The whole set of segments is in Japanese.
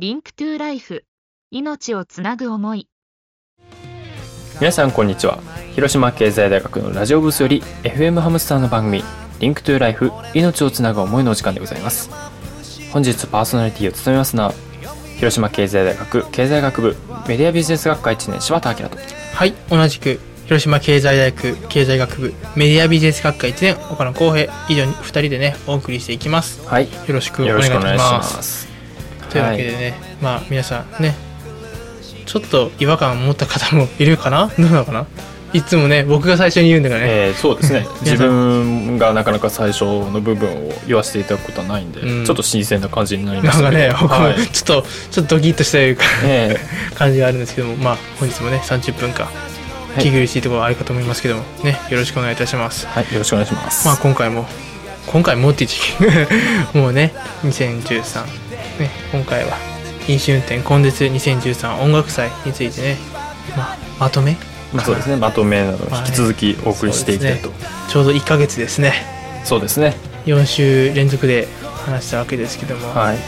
Link to Life、命をつなぐ思い。皆さんこんにちは。広島経済大学のラジオブースより FM ハムスターの番組 Link to Life、命をつなぐ思いのお時間でございます。本日パーソナリティを務めますのは広島経済大学経済学部メディアビジネス学科1年柴田明と、はい、同じく広島経済大学経済学部メディアビジネス学科1年岡野浩平、以上に2人でねお送りしていきます。はい、よろしくお願いします。というわけでね、まあ皆さんね、ちょっと違和感を持った方もいるかな、どうなのかな。いつもね僕が最初に言うんだからね、そうですね自分がなかなか最初の部分を言わせていただくことはないんで、うん、ちょっと新鮮な感じになりますけどね、はい、ちょっとドキッとしたいうか、感じがあるんですけども、まあ本日もね30分間気苦しいところはあるかと思いますけどもね、よろしくお願いいたします。はい、よろしくお願いします。まあ今回もってもうね2013ね、今回は飲酒運転根絶2013音楽祭についてね、まとめ、まあ、そうですね、まとめなど引き続きお送りしていきたいと、まあね、ちょうど1ヶ月ですね。そうですね、4週連続で話したわけですけども、はい、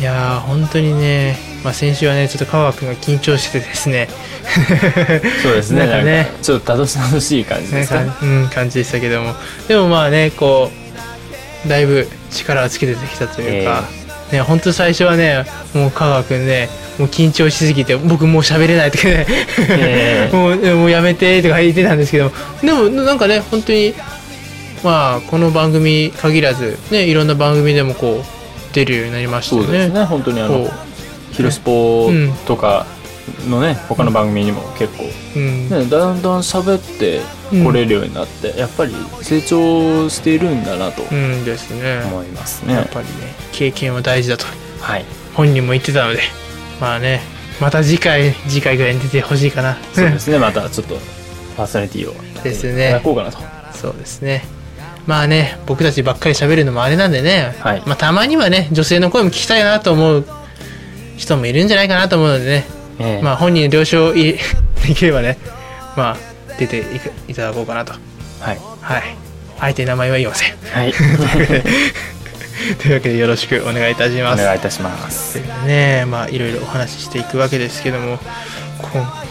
いや本当にね、まあ、先週はねちょっと川君が緊張してですねそうですねなんかちょっと楽しい感じですかね、感じでしたけども、でもまあねこうだいぶ力をつけてきたというか、ね、本当最初はねもう香川君ねもう緊張しすぎて僕もう喋れないとかねもうやめてとか言ってたんですけど、でもなんかね本当にまあこの番組限らずねいろんな番組でもこう出るようになりましたね。そうですね、本当にヒロスポとかのね、他の番組にも結構、ね、だんだん喋ってこれるようになって、やっぱり成長しているんだなと思いますね。やっぱりね経験は大事だと、はい、本人も言ってたので、まあね、また次回ぐらいに出てほしいかな。そうですねまたちょっとパーソナリティをいただこうかなと。そうですね、まあね僕たちばっかり喋るのもあれなんでね、はい、まあ、たまにはね女性の声も聞きたいなと思う人もいるんじゃないかなと思うのでね、まあ、本人の了承をできればね、まあ、出ていただこうかなと。はい、はい、あえて名前は言いません。はいというわけでよろしくお願いいたします。お願いいたします。ね、まあいろいろお話ししていくわけですけども、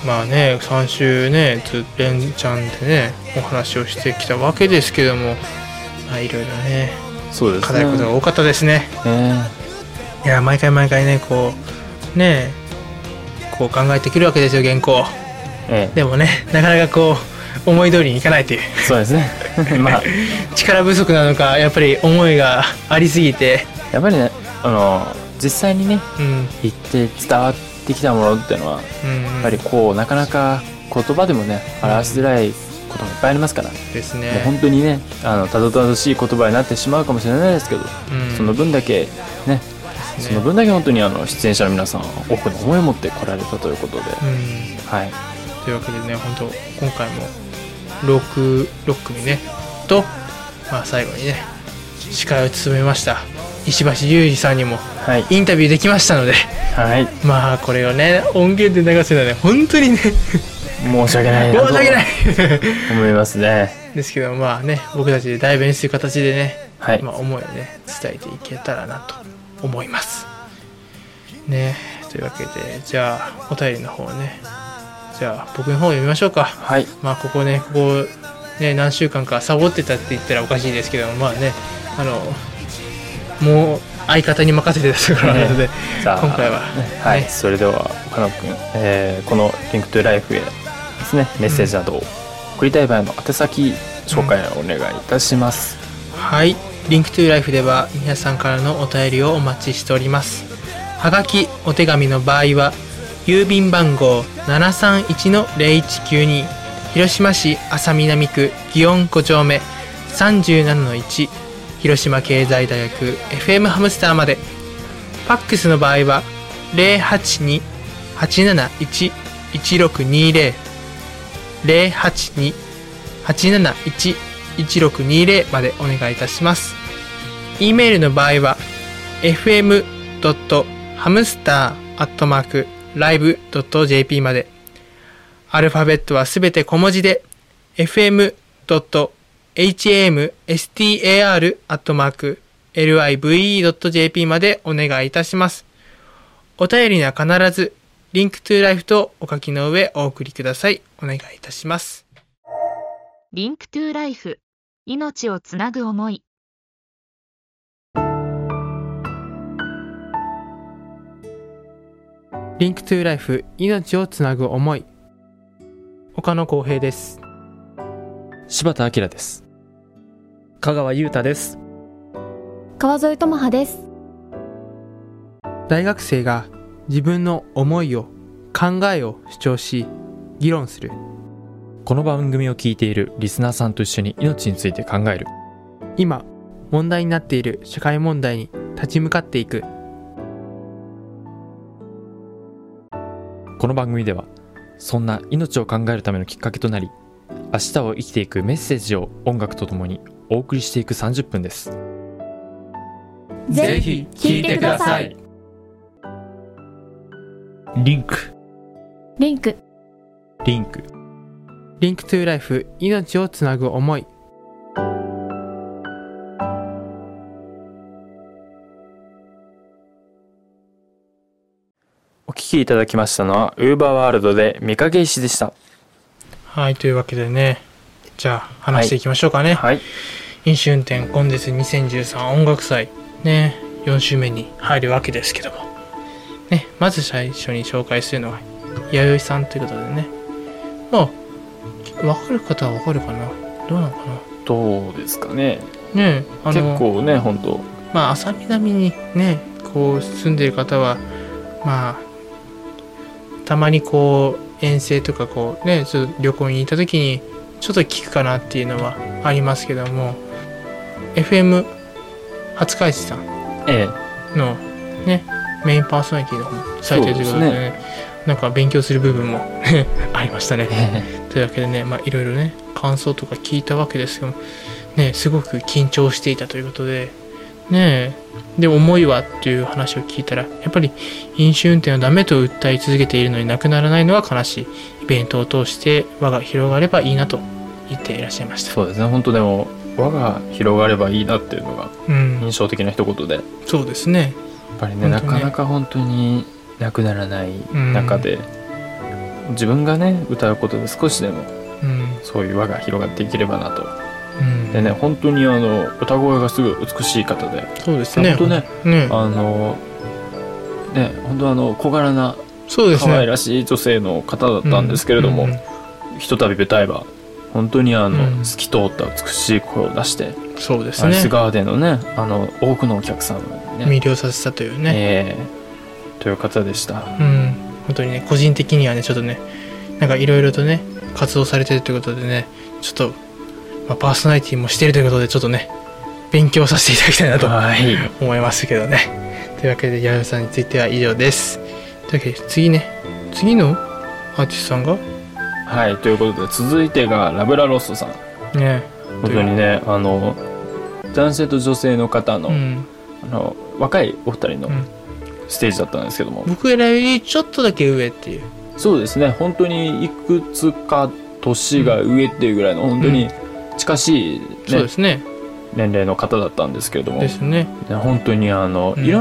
まあね3週ね連チャンでねお話をしてきたわけですけども、まあいろいろね、そうですね、課題ことが多かったですね。いや毎回ねこう考えてくるわけですよ原稿、でもねなかなかこう思い通りにいかないという。そうですねまあ力不足なのかやっぱり思いがありすぎて、やっぱりね実際にね、言って伝わってきたものっていうのは、やっぱりこうなかなか言葉でもね表しづらいこともいっぱいありますから、ですね、もう本当にねたどたどしい言葉になってしまうかもしれないですけど、その分だけね本当に出演者の皆さん多くの思いを持って来られたということで、はい、というわけでね本当今回も 6組ねと、まあ、最後にね司会を務めました石橋裕二さんにもインタビューできましたので、はい、まあこれをね音源で流せるのはね本当にね申し訳ない思いますね。ですけどまあね僕たちで代弁する形でね、はい、まあ、思いをね伝えていけたらなと思いますね。というわけでじゃあお便りの方ね、じゃあ僕の方を読みましょうか。はい、まあここね何週間かサボってたって言ったらおかしいですけども、まあねもう相方に任せてたところなので、今回は、はい、ね、それでは岡野君、このリンクトゥライフへですねメッセージなどを送りたい場合の宛先紹介をお願いいたします、はい、リンクトゥーライフでは皆さんからのお便りをお待ちしております。はがきお手紙の場合は郵便番号 731-0192 広島市安佐南区祇園5丁目 37-1 広島経済大学 FM ハムスターまで。ファックスの場合は 082-871-1620 082-871-1620 までお願いいたします。 E メールの場合は fm.hamster@live.jp まで。アルファベットはすべて小文字で fm.hamstar@live.jp までお願いいたします。お便りには必ずリンクトゥーライフとお書きの上お送りください。お願いいたします。リンクトゥーライフ、命をつなぐ思い。リンクトゥーライフ、命をつなぐ思い。岡野光平です。柴田明です。香川優太です。川添智葉です。大学生が自分の思いを、考えを主張し議論する。この番組を聞いているリスナーさんと一緒に命について考える。今問題になっている社会問題に立ち向かっていく。この番組ではそんな命を考えるためのきっかけとなり、明日を生きていくメッセージを音楽とともにお送りしていく30分です。ぜひ聞いてください。リンクリンクリンクリンクトゥーライフ、命をつなぐ思い。お聞きいただきましたのはウーバーワールドで見かけ石でした。はい、というわけでね、じゃあ話していきましょうかね。はい、飲酒運転今月2013音楽祭ね、4週目に入るわけですけどもね、まず最初に紹介するのは弥生さんということでね。まあ分かる方は分かるかな、どうなのかな、どうですかね。ね、結構ね、本当まあ浅南にねこう住んでる方はまあたまにこう遠征とかこうね、ちょっと旅行に行った時にちょっと聞くかなっていうのはありますけども、 FM 初開始さんのね、メインパーソナリティの方もされてるということで ね、なんか勉強する部分もありましたね。というわけでね、まあいろいろね感想とか聞いたわけですけどもね、すごく緊張していたということでね、で思いはっていう話を聞いたら、やっぱり飲酒運転はダメと訴え続けているのになくならないのは悲しい。イベントを通して輪が広がればいいなと言っていらっしゃいました。そうですね、本当でも輪が広がればいいなっていうのが印象的な一言で、うん、そうですね、やっぱり ね、なかなか本当になくならない中で、うん、自分がね歌うことで少しでも、うん、そういう輪が広がっていければなと。でね、本当に歌声がすごい美しい方で、そうですね、本当ね、本当小柄な可愛らしい女性の方だったんですけれども、ね、ひとたび舞台は本当に透き通った美しい声を出して、そうですね、アリスガーデンのね多くのお客さんを、ね、魅了させたというね、という方でした。うん、本当にね個人的にはねちょっとねなんかいろいろとね活動されてるということでね、ちょっとまあ、パーソナリティもしているということでちょっとね勉強させていただきたいなと思いますけどね。というわけで弥生さんについては以上です。というわけで次のアーティストさんが、はい、ということで続いてがラブラロストさんね。本当にね男性と女性の方の、うん、若いお二人のステージだったんですけども、うん、僕らよりちょっとだけ上っていう、そうですね、本当にいくつか年が上っていうぐらいの、うん、本当に、うん近しい、ね、そうですね、年齢の方だったんですけれどもです、ね、本当にいろん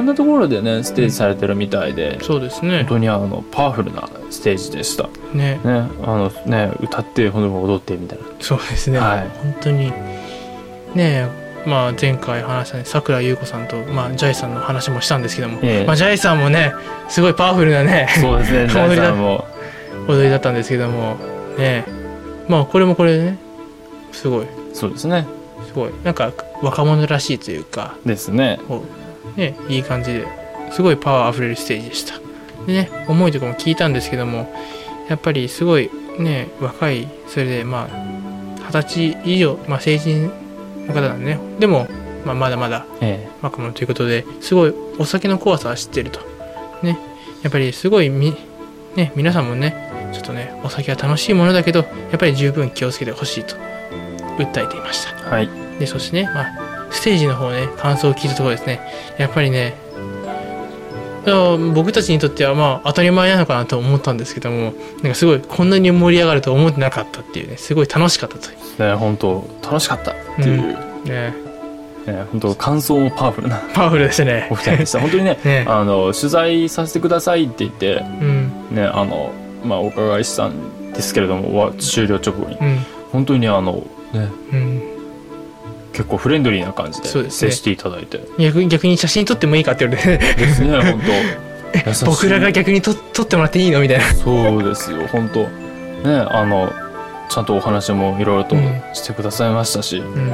なところでねステージされてるみたいで、うん、そうですね、本当にパワフルなステージでした、ねね、歌って本当に踊ってみたいな、そうですね、はい、本当にね、まあ、前回話した、ね、桜優子さんと、まあ、ジャイさんの話もしたんですけども、まあ、ジャイさんもねすごいパワフルなね、そうですね、ジャイさんも踊りだったんですけども、ね、まあこれもこれでねすごい、そうですね、すごいなんか若者らしいというかですね、ね、いい感じですごいパワーあふれるステージでした。でね、思いとかも聞いたんですけども、やっぱりすごいね若い、それでまあ20歳以上、まあ、成人の方なんでね、でも、まあ、まだまだ若者ということで、すごいお酒の怖さは知ってるとね、やっぱりすごいね、皆さんもねちょっとねお酒は楽しいものだけどやっぱり十分気をつけてほしいと訴えていました。はい、でそしてね、まあ、ステージの方ね感想を聞いたところですね、やっぱりね僕たちにとってはまあ当たり前なのかなと思ったんですけども、なんかすごいこんなに盛り上がると思ってなかったっていうね、すごい楽しかったという、ね、本当楽しかったっていう、うんね、本当感想もパワフルでしたね。お二人でした。本当に ね取材させてくださいって言って、うんねまあ、お伺いしたんですけれども終了直後に、うん、本当にね、うん、結構フレンドリーな感じで接していただいて、ね、逆に写真撮ってもいいかって言われてですね本当僕らが逆に撮ってもらっていいのみたいな。そうですよ本当、ね、ちゃんとお話もいろいろとしてくださいましたし、うんうん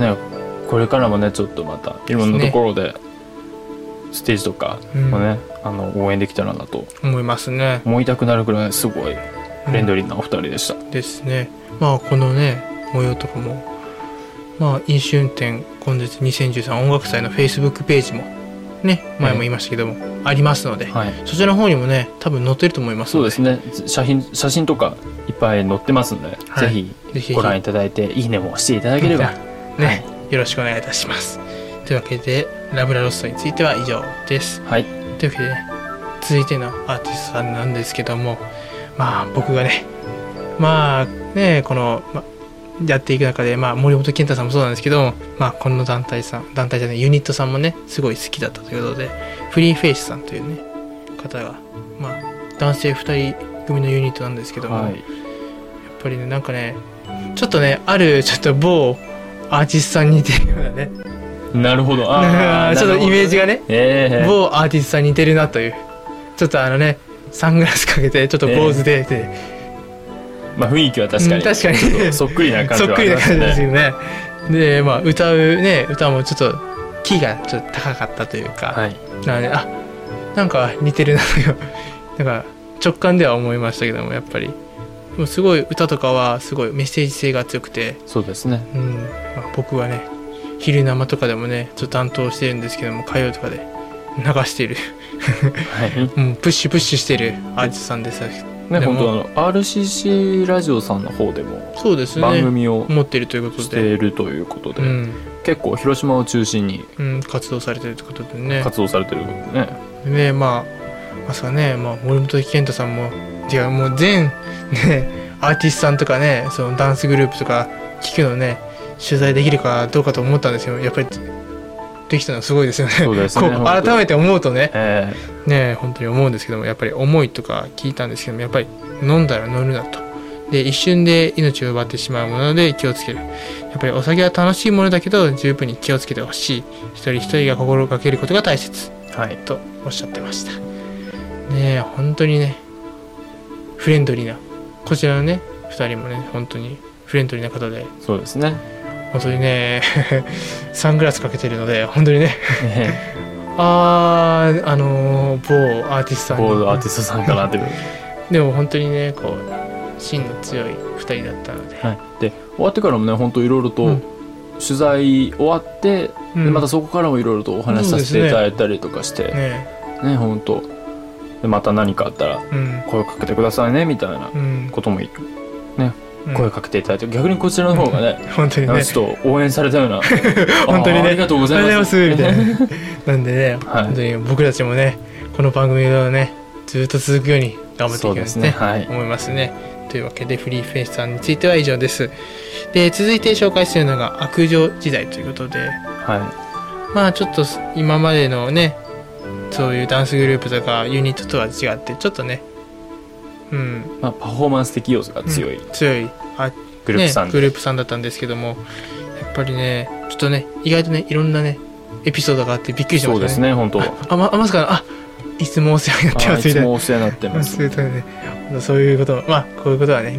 ねこれからもねちょっとまたいろんなところでステージとかもね、うん、応援できたらなと思いますね。思いたくなるくらいすごいフレンドリーなお二人でした、うん、ですね。まあこのね模様とかもまあ飲酒運転今月2013音楽祭の Facebook ページもね前も言いましたけども、ありますので、はい、そちらの方にもね多分載ってると思いますので。そうですね写真とかいっぱい載ってますので、はい、ぜひご覧いただいていいねもしていただければね、はいよろしくお願いいたします。というわけでラブラロストについては以上です、はい、というわけで、ね、続いてのアーティストさんなんですけどもまあ僕がねまあねこの、やっていく中で、まあ、森本健太さんもそうなんですけどまあこの団体じゃないユニットさんもねすごい好きだったということでフリーフェイスさんというね方がまあ男性2人組のユニットなんですけども、はい、やっぱりねなんかねちょっとねあるちょっと某アーティストさんに似てるようなね。なるほど。あちょっとイメージがね、某アーティストさんに似てるなという。ちょっとねサングラスかけてちょっと坊主で、まあ雰囲気は確かにそっくりな感じはありますね。そっくりな感じですよね。でまあ歌うね歌もちょっとキーがちょっと高かったというか、はい、なのであなんか似てるなというなんか直感では思いましたけどもやっぱり。もうすごい歌とかはすごいメッセージ性が強くてそうですね、うんまあ、僕はね昼生とかでもねちょっと担当してるんですけども歌謡とかで流してる、はいうん、プッシュしてるアーティストさんですね。本当RCC ラジオさんの方でもそうです、ね、番組を持っているということでしているということで、うん、結構広島を中心に、うん、活動されてるということでねでまさかね、まあ、森本健太さんもてかもう全、ね、アーティストさんとかねそのダンスグループとか聞くのね取材できるかどうかと思ったんですけどやっぱりできたのはすごいですよね。そうですね改めて思うとね、ね本当に思うんですけどもやっぱり思いとか聞いたんですけどもやっぱり飲んだら乗るなとで一瞬で命を奪ってしまうもので気をつけるやっぱりお酒は楽しいものだけど十分に気をつけてほしい一人一人が心がけることが大切、はい、とおっしゃってましたね。本当にねフレンドリーなこちらのね2人もね本当にフレンドリーな方でそうですね本当にねサングラスかけてるので本当にね某アーティストさん某アーティストさんかなってでも本当にねこう芯の強い2人だったので、はい、で終わってからもね本当いろいろと取材終わって、うん、でまたそこからもいろいろとお話しさせていただいたりとかして、うん、ね本当でまた何かあったら声をかけてくださいねみたいなこともいい、ねうん、声をかけていただいて逆にこちらの方がね、うん、本当にねちょっと応援されたような本当に、ね、ありがとうございますみたいななんでね、はい、本当に僕たちもねこの番組がねずっと続くように頑張っていきますね、はい、思いますね。というわけでフリーフェイスさんについては以上です。で続いて紹介するのが悪女時代ということで、はい、まあちょっと今までのねそういうダンスグループとかユニットとは違ってちょっとね、うんまあ、パフォーマンス的要素が強い、うん、強いグループさんだったんですけどもやっぱりねちょっとね意外とねいろんなねエピソードがあってびっくりしましたね。そうですね本当まさかあいつもお世話になってますみたいないつもお世話になってますそういうことまあこういうことはね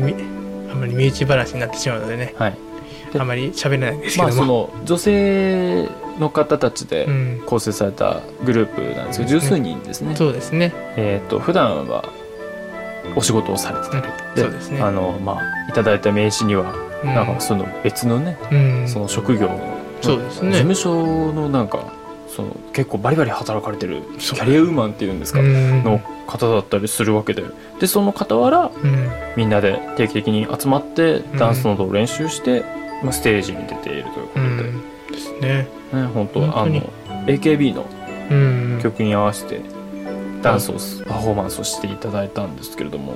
あんまり身内話になってしまうのでね、はい、であんまり喋れないんですけども、まあ、その女性の方たちで構成されたグループなんですけど、うん、十数人ですね、うん、そうですね、普段はお仕事をされてたり、うん、そうですねまあ、いただいた名刺にはなんかその別のね、うん、その職業の、うん、そうですね、事務所のなんかその結構バリバリ働かれてるキャリアウーマンっていうんですか、うん、の方だったりするわけで、でその傍ら、うん、みんなで定期的に集まってダンスなどを練習して、うんまあ、ステージに出ているということで、うん、ですねね、本当にAKB の曲に合わせてダンスを、うん、パフォーマンスをしていただいたんですけれども、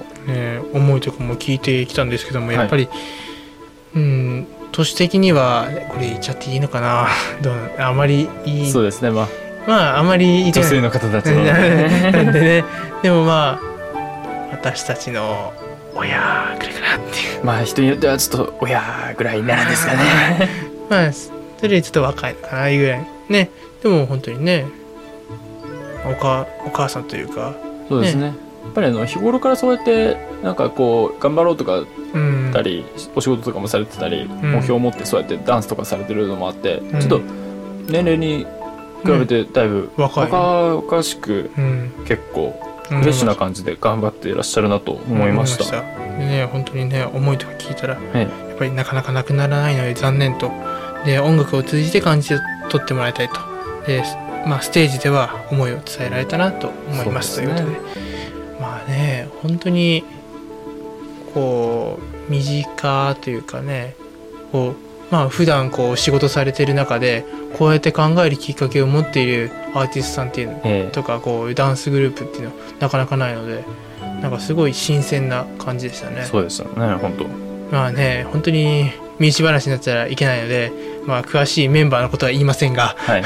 思いとかも聞いてきたんですけどもやっぱり、はいうん、都市的にはこれ言っちゃっていいのかな、どうあまりいい、そうですね、まあ、まああまりいい女性の方たちのなんでね、でもまあ私たちのおやーくらいかなっていう、まあ人によってはちょっとおやーぐらいになるんですかねまあそれよりちょっと若いのかないうぐらいね。でも本当にね、お母さんというか、そうですね、やっぱり日頃からそうやってなんかこう頑張ろうとかたり、うん、お仕事とかもされてたり、うん、目標を持ってそうやってダンスとかされてるのもあって、うん、ちょっと年齢に比べてだいぶ若々しく、うん、結構フレッシュな感じで頑張っていらっしゃるなと思いました。でね、本当にね、思いとか聞いたら、はい、やっぱりなかなかなくならないので残念と、で音楽を通じて感じて取ってもらいたいと、でまあ、ステージでは思いを伝えられたなと思います。そうですね、ということで、まあね、本当にこう身近というかね、こう、まあ、普段こう仕事されている中でこうやって考えるきっかけを持っているアーティストさんっていうの、とかこうダンスグループっていうのはなかなかないので、なんかすごい新鮮な感じでしたね。そうでしたね、本当、まあね、本当に身内話になっちゃいけないので、まあ、詳しいメンバーのことは言いませんが、はい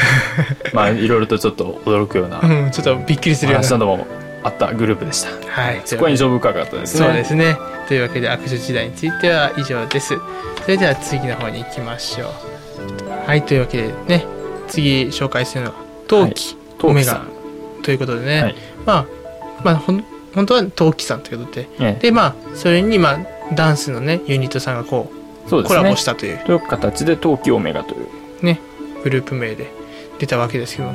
まあ、いろいろとちょっと驚くような、うん、ちょっとびっくりするような話などもあったグループでした。はい、そこは印象深かったですね。そうですね、というわけで悪女時代については以上です。それでは次の方に行きましょう。はい、というわけでね、次紹介するのが陶器、はい、オメガということでね、はい、まあ、本当は陶器さんということで、でまあそれに、まあ、ダンスのねユニットさんがこうそうですね、コラボしたという形で東京オメガという、ね、グループ名で出たわけですけど、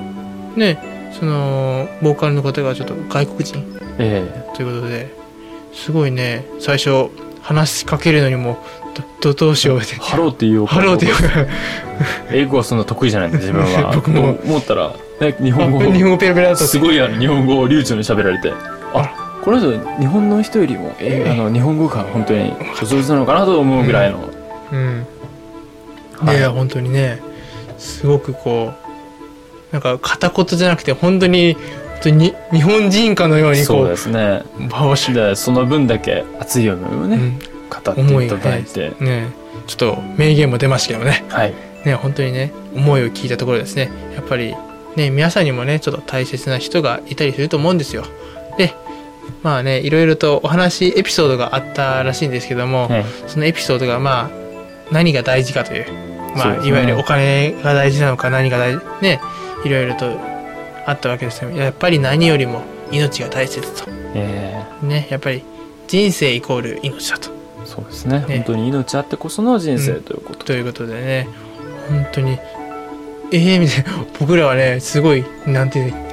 ね、そのボーカルの方がちょっと外国人、ということですごいね、最初話しかけるのにもどうしようってハローって言おうか英語はそんな得意じゃないんで自分は僕も思ったら、ね、日本語ペラペラだったすごい日本語を流暢に喋られて、あこの人日本の人よりも、日本語が本当に上手なのかなと思うぐらいの、うんうん、はい、本当にね、すごくこうなんか片言じゃなくて本当に日本人かのようにこう、そうですね、でその分だけ熱いようなのをね、うん、語っていただいて、ね、ちょっと名言も出ましたけどね、はい、ね、本当にね、思いを聞いたところですね。やっぱりね、皆さんにもねちょっと大切な人がいたりすると思うんですよ。でまあね、いろいろとお話エピソードがあったらしいんですけども、はい、そのエピソードがまあ何が大事かという、まあいわゆるお金が大事なのか何が大事ね、いろいろとあったわけですよ。やっぱり何よりも命が大切と、ね、やっぱり人生イコール命だと。そうですね、本当に命あってこその人生ということ、うん、ということでね、本当にみたいな、僕らはねすごいなんていうの、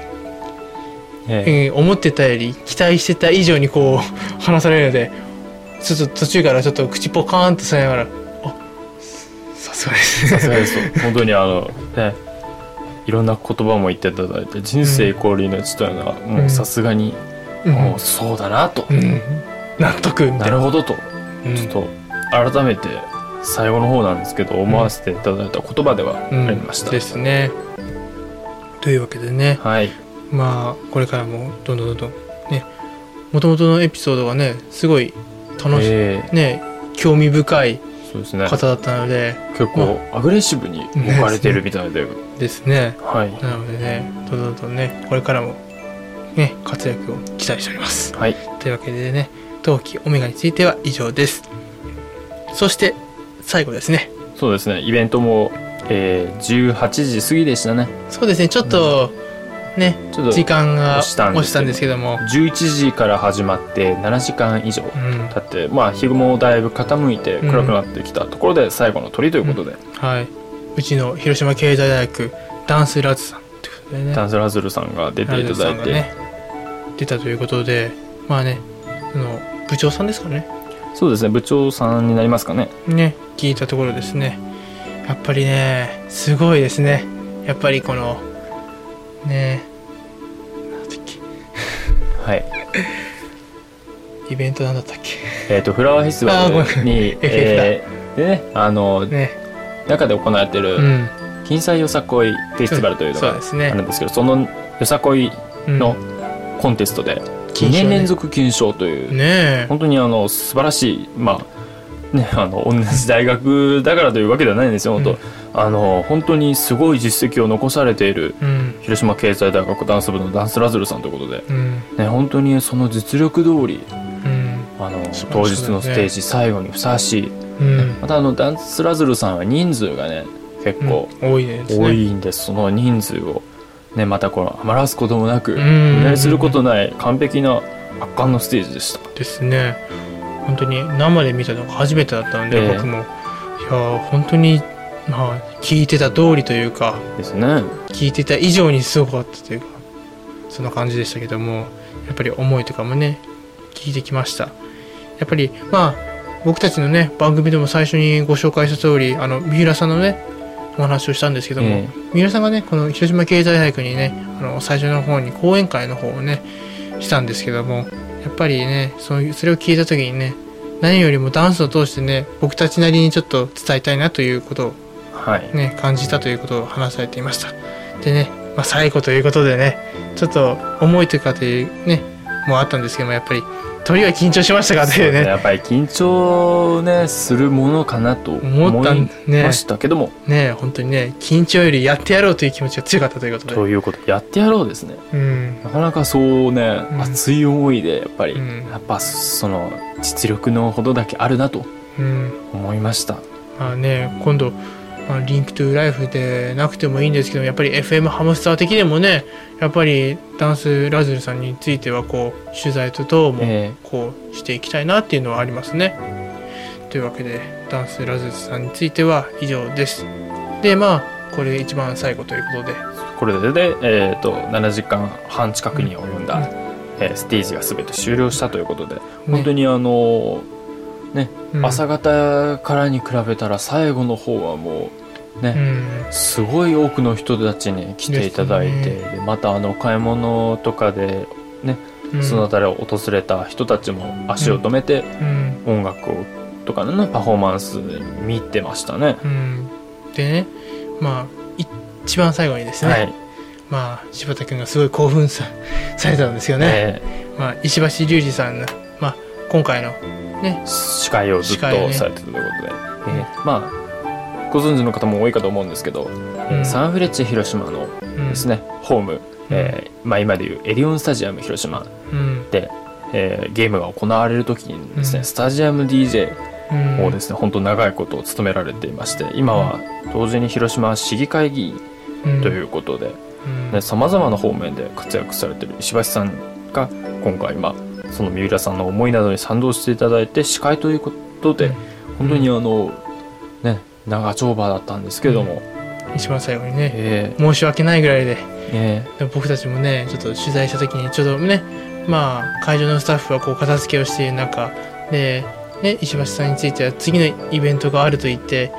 思ってたより期待してた以上にこう話されるので、ちょっと途中からちょっと口ポカーンとされながら、さすがですさすがです本当にね、いろんな言葉も言っていただいて、人生イコール命というのはもうさすがに、もうそうだなと、納得、なるほどと、ちょっと改めて最後の方なんですけど思わせていただいた言葉ではありました、ですね。というわけでね、はい、まあこれからもどんどんね、もともとのエピソードがねすごい楽しい、ね、興味深い方だったので、結構アグレッシブに置かれてるみたいで、ですね、はい、なのでね、どんどんねこれからもね活躍を期待しております、はい、というわけでね、陶器オメガについては以上です。そして最後ですね、そうですね、イベントも、18時過ぎでしたね。そうですね、ちょっと、ね、ちょっと時間が押したんですけども、11時から始まって7時間以上経って、まあ、日もだいぶ傾いて暗くなってきたところで最後の鳥ということで、はい、うちの広島経済大学ダンスラズさんということでね、ダンスラズルさんが出ていただいて、ね、出たということで、まあね、部長さんですかね。そうですね、部長さんになりますかね。ね、聞いたところですね、やっぱりねすごいですね、やっぱりこのね、はい、イベントなんだったっけ、フラワーフェスティバルに、でね、ね、中で行われている金彩よさこいフェスティバルというのがあるんですけど、 そのよさこいのコンテストで2年連続金賞という、ね、本当に素晴らしい、まあ、ね、同じ大学だからというわけではないんですよ、本当、うん、本当にすごい実績を残されている、うん、広島経済大学ダンス部のダンスラズルさんということで、うんね、本当にその実力通り、うん、当日のステージ最後にふさわしい、うん、またダンスラズルさんは人数がね結構、うん、多いんです。その人数を、ね、またこの余らすこともなく無駄にすることない完璧な圧巻のステージでしたですね。本当に生で見たのが初めてだったんで、僕もいや本当に、まあ、聞いてた通りというかですね、聞いてた以上にすごかったというかそんな感じでしたけども、やっぱり思いとかもね聞いてきました。やっぱりまあ僕たちのね番組でも最初にご紹介した通り三浦さんのねお話をしたんですけども、三浦さんがねこの広島経済大学にね最初の方に講演会の方をねしたんですけども、やっぱりねそれを聞いた時にね何よりもダンスを通してね僕たちなりにちょっと伝えたいなということを、ねはい、感じたということを話されていました。でね、まあ、最後ということでねちょっと思いというかというねもあったんですけども、やっぱり鳥は緊張しましたかというね、やっぱり緊張、ね、するものかなと思いましたけども、ね、本当にね緊張よりやってやろうという気持ちが強かったということで、ということやってやろうですね、うん、なかなかそうね熱い思いでやっぱり、うん、やっぱその実力のほどだけあるなと思いました、うんまあね、今度リンクトゥライフでなくてもいいんですけど、やっぱり FM ハムスター的でもねやっぱりダンスラズルさんについてはこう取材とどうもこうしていきたいなっていうのはありますね、というわけでダンスラズルさんについては以上です。でまあこれ一番最後ということでこれで、7時間半近くに及んだ、うんうんステージが全て終了したということで、ね、本当にねうん、朝方からに比べたら最後の方はもうね、うん、すごい多くの人たちに来ていただいて、でまた買い物とかで、ねうん、その辺りを訪れた人たちも足を止めて、うん、音楽をとかのパフォーマンス見てましたね、うん、でね、まあ、一番最後にですね、はいまあ、柴田君がすごい興奮 されたんですよね、まあ、石橋隆二さんの、まあ、今回のね、司会をずっとされてたということで、ねまあ、ご存知の方も多いかと思うんですけど、うん、サンフレッチェ広島のですね、うん、ホーム、うんまあ、今でいうエディオンスタジアム広島で、うんゲームが行われる時にですね、うん、スタジアム DJ をですね、うん、本当長いことを務められていまして、今は同時に広島市議会議員ということで、うんね、様々な方面で活躍されている石橋さんが今回まあその三浦さんの思いなどに賛同していただいて司会ということで、本当にね、長丁場だったんですけども、うん、一番最後にね、申し訳ないぐらいで、僕たちもねちょっと取材した時にちょっとね、まあ、会場のスタッフはこう片付けをしている中で、ね、石橋さんについては次のイベントがあると言って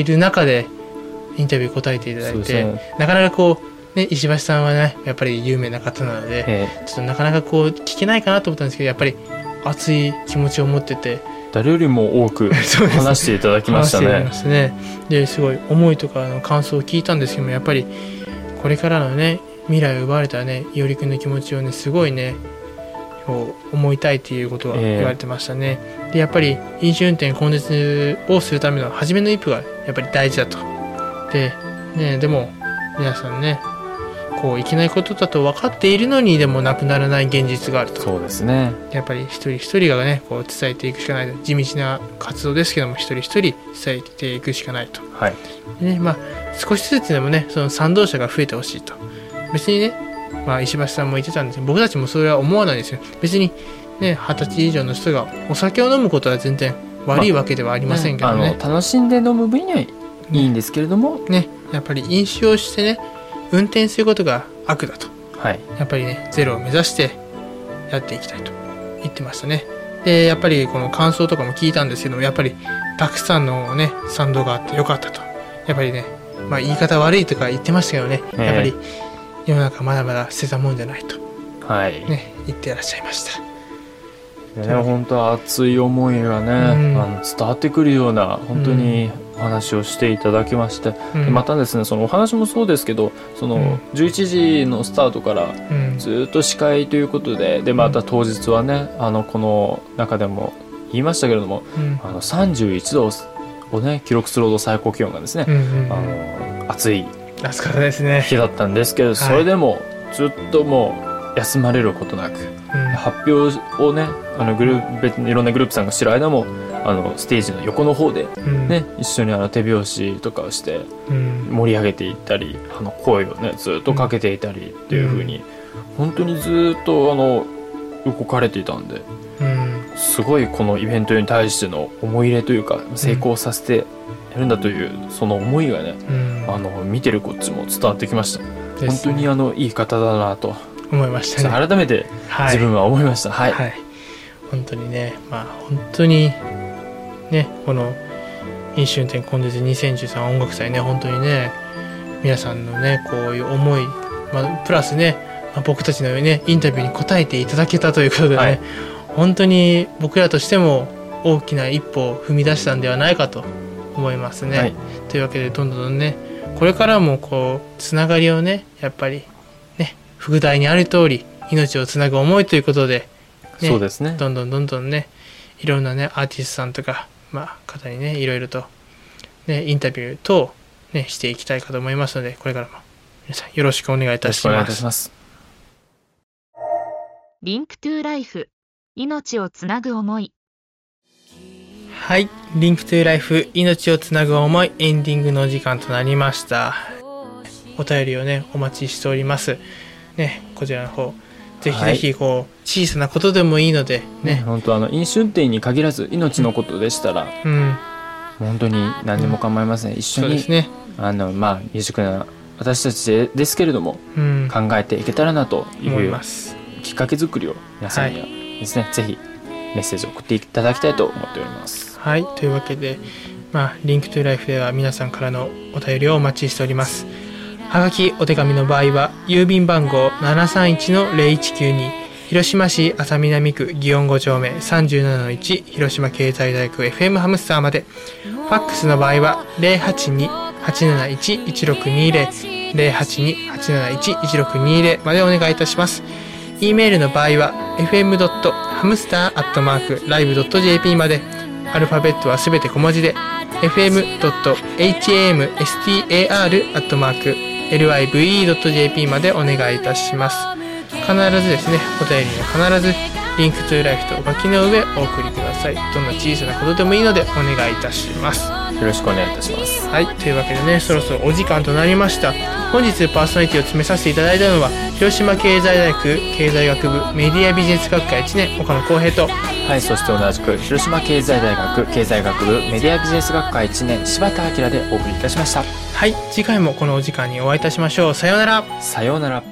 いる中でインタビュー答えていただいて、ね、なかなかこうね、石橋さんはねやっぱり有名な方なので、ちょっとなかなかこう聞けないかなと思ったんですけど、やっぱり熱い気持ちを持ってて誰よりも多く話していただきましたね。話していただきましたね。ですごい思いとかの感想を聞いたんですけども、やっぱりこれからのね未来を奪われたね伊織くんの気持ちをねすごいね思いたいっていうことは言われてましたね、でやっぱり飲酒運転根絶をするための初めの一歩がやっぱり大事だと。で、ね、でも皆さんねこういけないことだと分かっているのにでもなくならない現実があると。そうですね、やっぱり一人一人がねこう伝えていくしかない、地道な活動ですけども一人一人伝えていくしかないと、はいねまあ、少しずつでもねその賛同者が増えてほしいと。別にね、まあ、石橋さんも言ってたんですけど僕たちもそれは思わないですよ。別にね20歳以上の人がお酒を飲むことは全然悪いわけではありませんけどね、まあね楽しんで飲む分にはいいんですけれども、ね、やっぱり飲酒をしてね運転することが悪だと、はい、やっぱりねゼロを目指してやっていきたいと言ってましたね。でやっぱりこの感想とかも聞いたんですけども、やっぱりたくさんのね賛同があってよかったと。やっぱりね、まあ、言い方悪いとか言ってましたけどね、やっぱり世の中まだまだ捨てたもんじゃないと、はいね、言ってらっしゃいましたね。本当熱い思いがね、うん、伝わってくるような本当に、うんお話をしていただきまして、うん、またですねそのお話もそうですけどその11時のスタートからずっと司会ということで、うん、でまた当日はねこの中でも言いましたけれども、うん、31度を、ね、記録するほど最高気温がですね、うんうん、暑い日だったんですけど、それでもずっともう休まれることなく、はい、発表をねいろんなグループさんがしてる間もステージの横の方で、ね、うん、一緒に手拍子とかをして盛り上げていったり、声を、ね、ずっとかけていたりっていう風に、うん、本当にずっと動かれていたんで、うん、すごいこのイベントに対しての思い入れというか成功させてやるんだというその思いがね、うん、見てるこっちも伝わってきました、ね、本当にいい方だなと思いましたね。改めて自分は思いました、はいはいはい、本当にね、まあ、本当にね、この飲酒運転根絶2013音楽祭ね、本当にね皆さんのねこういう思い、まあ、プラスね、まあ、僕たちのようにねインタビューに答えていただけたということでね、はい、本当に僕らとしても大きな一歩を踏み出したんではないかと思いますね、はい、というわけでどんどんねこれからもこうつながりをねやっぱりね副題にある通り命をつなぐ思いということで、ね、そうですね、どんどんどんどんねいろんなねアーティストさんとかまあ、方にねいろいろと、ね、インタビュー等、ね、していきたいかと思いますので、これからも皆さんよろしくお願いいたします。Link to Life、命をつなぐ思い。はい、Link to Life、命をつなぐ思い、エンディングの時間となりました。お便りをねお待ちしております。ね、こちらの方。ぜひぜひこう小さなことでもいいので、ね、はい、本当飲酒運転に限らず命のことでしたら、うん、本当に何でも構いません、うん、一緒にそうですね、まあ、未熟な私たちですけれども、うん、考えていけたらなというきっかけ作りを皆さんにはですね、はい、ぜひメッセージを送っていただきたいと思っております。はい、というわけで、まあ、リンクトゥライフでは皆さんからのお便りをお待ちしております。はがきお手紙の場合は郵便番号 731-0192 広島市安佐南区祇園5丁目 37-1 広島経済大学 FM ハムスターまで。ファックスの場合は 082-871-1620 082-871-1620 までお願いいたします。 E メールの場合は fm.hamster@live.jp まで。アルファベットはすべて小文字で fm.hamstar@live.jp までお願いいたします。必ずですねお便りには必ずリンクトゥーライフとお書きの上お送りください。どんな小さなことでもいいのでお願いいたします。よろしくお願いいたします。はい、というわけでねそろそろお時間となりました。本日パーソナリティを詰めさせていただいたのは広島経済大学経済学部メディアビジネス学科1年岡野光平と、はい、そして同じく広島経済大学経済学部メディアビジネス学科1年柴田明でお送りいたしました。はい、次回もこのお時間にお会いいたしましょう。さようなら。さようなら。